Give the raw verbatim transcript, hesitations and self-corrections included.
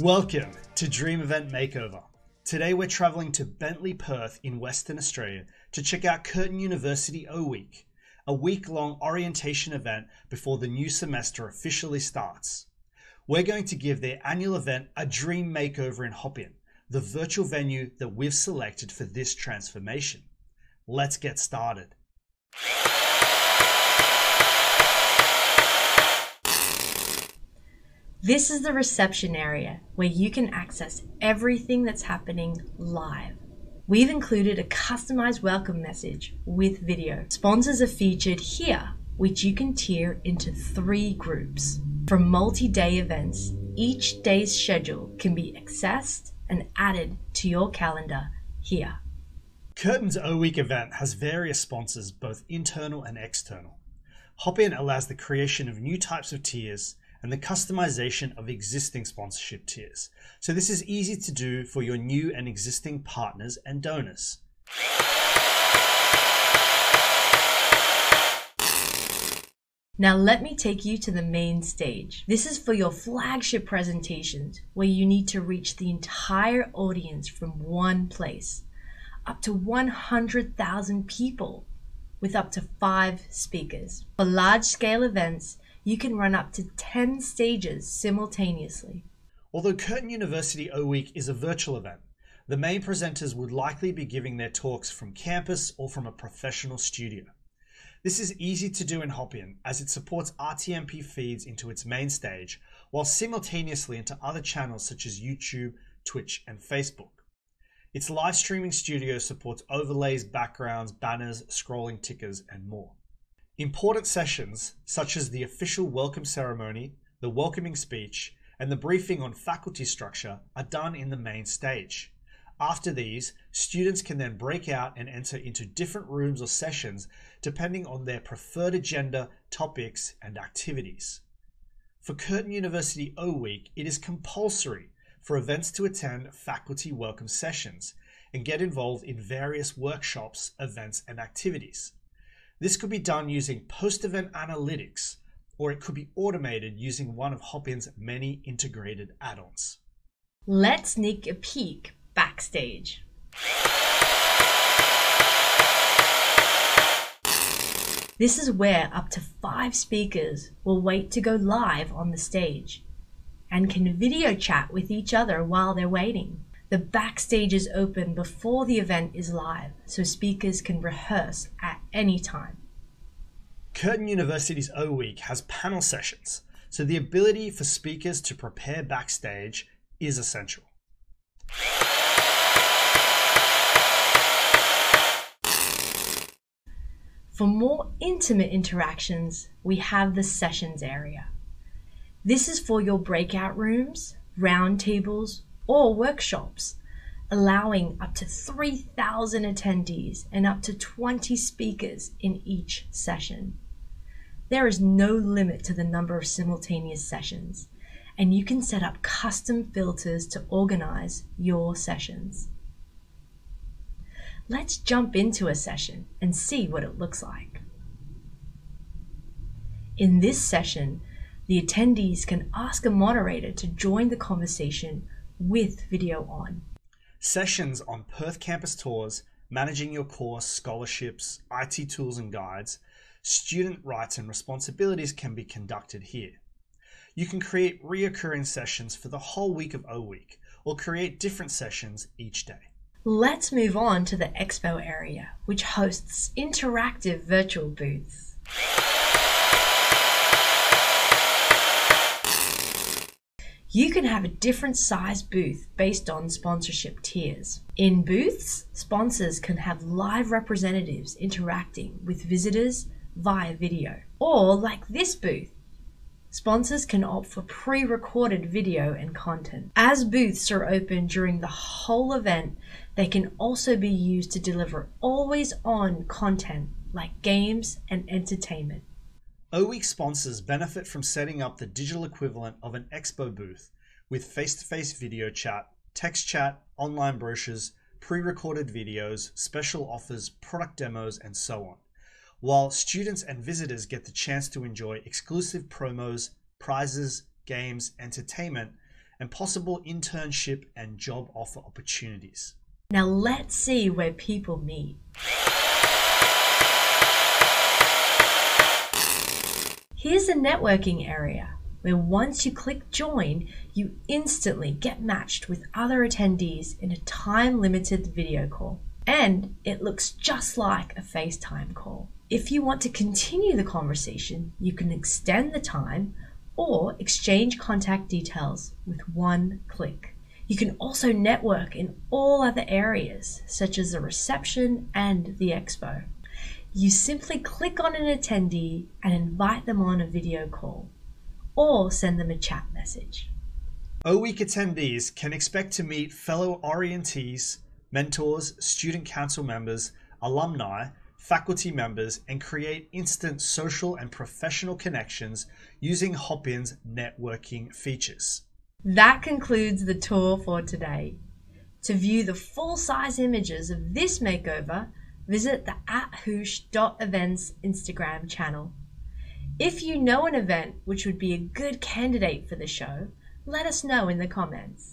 Welcome to Dream Event Makeover. Today we're traveling to Bentley Perth in Western Australia to check out Curtin University O-Week, a week-long orientation event before the new semester officially starts. We're going to give their annual event a dream makeover in Hopin, the virtual venue that we've selected for this transformation. Let's get started. This is the reception area where you can access everything that's happening live. We've included a customized welcome message with video. Sponsors are featured here, which you can tier into three groups. For multi-day events, each day's schedule can be accessed and added to your calendar here. Curtin's O-Week event has various sponsors, both internal and external. Hopin allows the creation of new types of tiers and the customization of existing sponsorship tiers. So this is easy to do for your new and existing partners and donors. Now let me take you to the main stage. This is for your flagship presentations where you need to reach the entire audience from one place, up to one hundred thousand people with up to five speakers. For large scale events, you can run up to ten stages simultaneously. Although Curtin University O-Week is a virtual event, the main presenters would likely be giving their talks from campus or from a professional studio. This is easy to do in Hopin as it supports R T M P feeds into its main stage, while simultaneously into other channels such as YouTube, Twitch, and Facebook. Its live streaming studio supports overlays, backgrounds, banners, scrolling tickers, and more. Important sessions, such as the official welcome ceremony, the welcoming speech, and the briefing on faculty structure, are done in the main stage. After these, students can then break out and enter into different rooms or sessions depending on their preferred agenda, topics, and activities. For Curtin University O-Week, it is compulsory for events to attend faculty welcome sessions and get involved in various workshops, events, and activities. This could be done using post-event analytics, or it could be automated using one of Hopin's many integrated add-ons. Let's sneak a peek backstage. This is where up to five speakers will wait to go live on the stage and can video chat with each other while they're waiting. The backstage is open before the event is live, so speakers can rehearse at any time. Curtin University's O-Week has panel sessions, so the ability for speakers to prepare backstage is essential. For more intimate interactions, we have the sessions area. This is for your breakout rooms, round tables, or workshops, allowing up to three thousand attendees and up to twenty speakers in each session. There is no limit to the number of simultaneous sessions, and you can set up custom filters to organize your sessions. Let's jump into a session and see what it looks like. In this session, the attendees can ask a moderator to join the conversation with video on. Sessions on Perth campus tours, managing your course, scholarships, I T tools and guides, student rights and responsibilities can be conducted here. You can create reoccurring sessions for the whole week of O-Week, or create different sessions each day. Let's move on to the expo area, which hosts interactive virtual booths. You can have a different size booth based on sponsorship tiers. In booths, sponsors can have live representatives interacting with visitors via video. Or like this booth, sponsors can opt for pre-recorded video and content. As booths are open during the whole event, they can also be used to deliver always-on content like games and entertainment. O-Week sponsors benefit from setting up the digital equivalent of an expo booth with face-to-face video chat, text chat, online brochures, pre-recorded videos, special offers, product demos, and so on, while students and visitors get the chance to enjoy exclusive promos, prizes, games, entertainment, and possible internship and job offer opportunities. Now let's see where people meet. Here's the networking area, where once you click join, you instantly get matched with other attendees in a time-limited video call. And it looks just like a FaceTime call. If you want to continue the conversation, you can extend the time or exchange contact details with one click. You can also network in all other areas, such as the reception and the expo. You simply click on an attendee and invite them on a video call, or send them a chat message. O-Week attendees can expect to meet fellow orientees, mentors, student council members, alumni, faculty members, and create instant social and professional connections using Hopin's networking features. That concludes the tour for today. To view the full-size images of this makeover, visit the at hoosh dot events Instagram channel. If you know an event which would be a good candidate for the show, let us know in the comments.